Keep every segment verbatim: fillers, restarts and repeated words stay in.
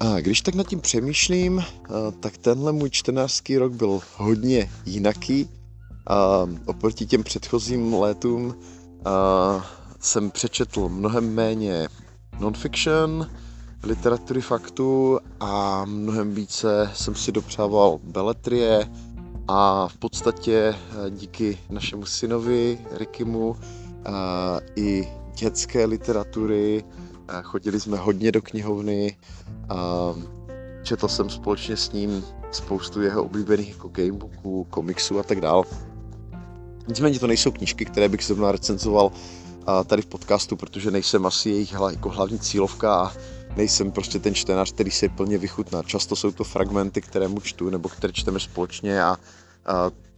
A když tak nad tím přemýšlím, tak tenhle můj čtenářský rok byl hodně jinaký. A oproti těm předchozím létům jsem přečetl mnohem méně non-fiction, literatury faktu a mnohem více jsem si dopřával beletrie a v podstatě díky našemu synovi Rikimu i dětské literatury. Chodili jsme hodně do knihovny a četl jsem společně s ním spoustu jeho oblíbených jako gamebooků, komiksů a tak dál. Nicméně to nejsou knížky, které bych zrovna recenzoval tady v podcastu, protože nejsem asi jejich jako hlavní cílovka a nejsem prostě ten čtenář, který se plně vychutná. Často jsou to fragmenty, které mu čtu nebo které čteme společně a, a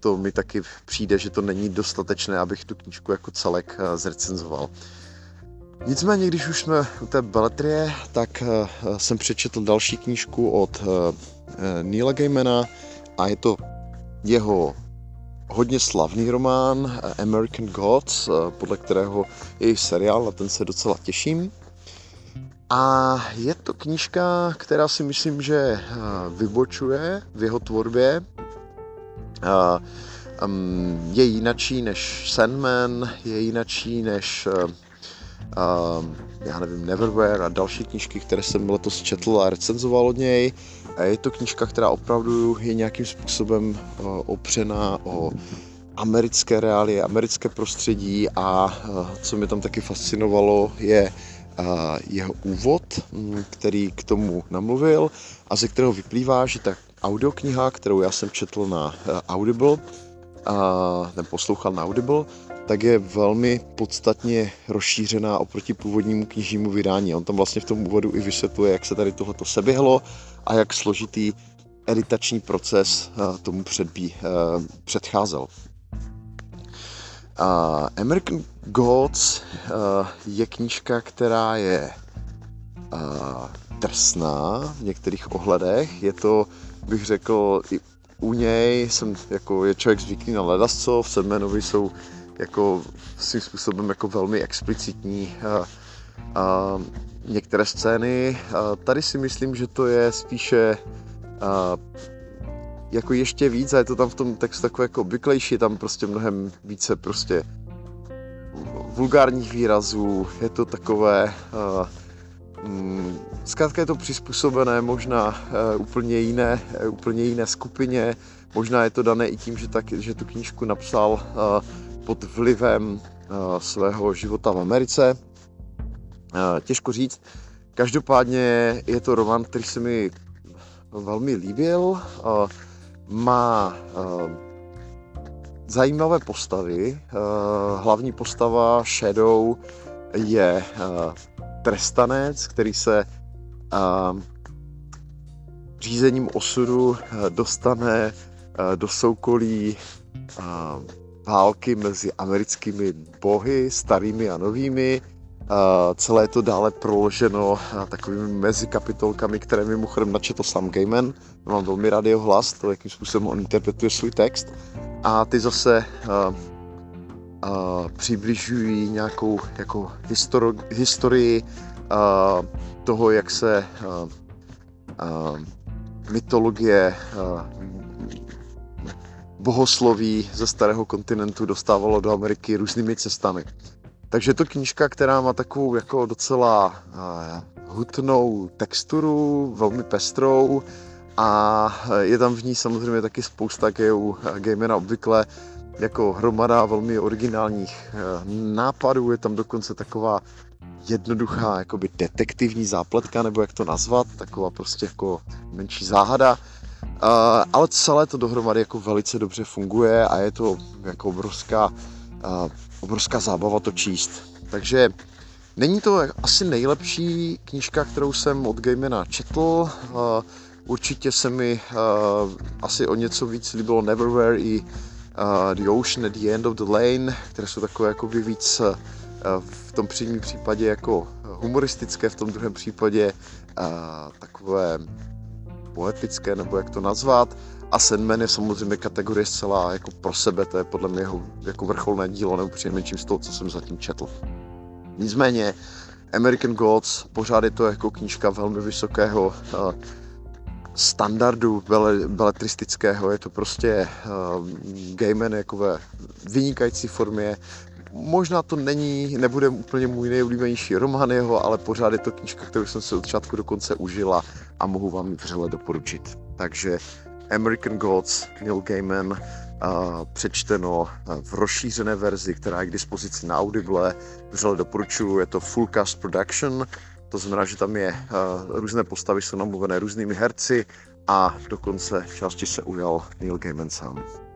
to mi taky přijde, že to není dostatečné, abych tu knížku jako celek zrecenzoval. Nicméně, když už jsme u té beletrie, tak jsem přečetl další knížku od Neila Gaimana a je to jeho hodně slavný román American Gods, podle kterého je i seriál, na ten se docela těším. A je to knížka, která si myslím, že vybočuje v jeho tvorbě. Je jinačí než Sandman, je jinačí než... Uh, já nevím, Neverwhere a další knížky, které jsem letos četl a recenzoval od něj. A je to knížka, která opravdu je nějakým způsobem uh, opřená o americké reálie, americké prostředí a uh, co mě tam taky fascinovalo, je uh, jeho úvod, m, který k tomu namluvil a ze kterého vyplývá, že ta audiokniha, kterou já jsem četl na uh, Audible, uh, nebo poslouchal na Audible, tak je velmi podstatně rozšířená oproti původnímu knižnímu vydání. On tam vlastně v tom úvodu i vysvětluje, jak se tady tohleto seběhlo a jak složitý editační proces tomu předbí, předcházel. American Gods je knížka, která je drsná v některých ohledech. Je to, bych řekl, i u něj jsem, jako je člověk zvyklý na ledasco, v Sandmanovi jsou jako svým způsobem jako velmi explicitní a, a, některé scény. A tady si myslím, že to je spíše a, jako ještě víc a je to tam v tom textu takové jako obvyklejší, je tam prostě mnohem více prostě vulgárních výrazů, je to takové a, m, zkrátka je to přizpůsobené možná a, úplně jiné, a, úplně jiné skupině, možná je to dané i tím, že, tak, že tu knížku napsal a, pod vlivem uh, svého života v Americe. Uh, těžko říct. Každopádně je to román, který se mi velmi líbil. Uh, má uh, zajímavé postavy. Uh, hlavní postava Shadow je uh, trestanec, který se uh, řízením osudu dostane uh, do soukolí uh, války mezi americkými bohy, starými a novými. Celé je to dále proloženo takovými mezikapitolkami, které mimochodem načetl sám Gaiman. Mám velmi rád jeho hlas, to, jakým způsobem on interpretuje svůj text. A ty zase uh, uh, přibližují nějakou jako histori- historii uh, toho, jak se uh, uh, mytologie uh, bohosloví ze starého kontinentu dostávalo do Ameriky různými cestami. Takže je to knížka, která má takovou jako docela uh, hutnou texturu, velmi pestrou a je tam v ní samozřejmě taky spousta gejů, Gaimana obvykle jako hromada velmi originálních uh, nápadů, je tam dokonce taková jednoduchá jakoby detektivní zápletka, nebo jak to nazvat, taková prostě jako menší záhada. Uh, ale celé to dohromady jako velice dobře funguje a je to jako obrovská, uh, obrovská zábava to číst. Takže není to asi nejlepší knížka, kterou jsem od Gaimana četl. Uh, určitě se mi uh, asi o něco víc líbilo Neverwhere i uh, The Ocean at the End of the Lane, které jsou takové jako by víc uh, v tom prvním případě jako humoristické, v tom druhém případě uh, takové poetické, nebo jak to nazvat. A Sandman je samozřejmě kategorie zcela jako pro sebe, to je podle mě jeho jako vrcholné dílo, nebo přinejmenším z toho, co jsem zatím četl. Nicméně American Gods, pořád je to jako knížka velmi vysokého uh, standardu bele, beletristického, je to prostě uh, Gaiman jako ve vynikající formě. Možná to není, nebude úplně můj nejoblíbenější román jeho, ale pořád je to knížka, kterou jsem si od začátku do konce užila a mohu vám ji vřele doporučit. Takže American Gods, Neil Gaiman, uh, přečteno v rozšířené verzi, která je k dispozici na Audible, vřele doporučuji, je to full cast production, to znamená, že tam je uh, různé postavy, jsou namluvené různými herci a dokonce části se ujal Neil Gaiman sám.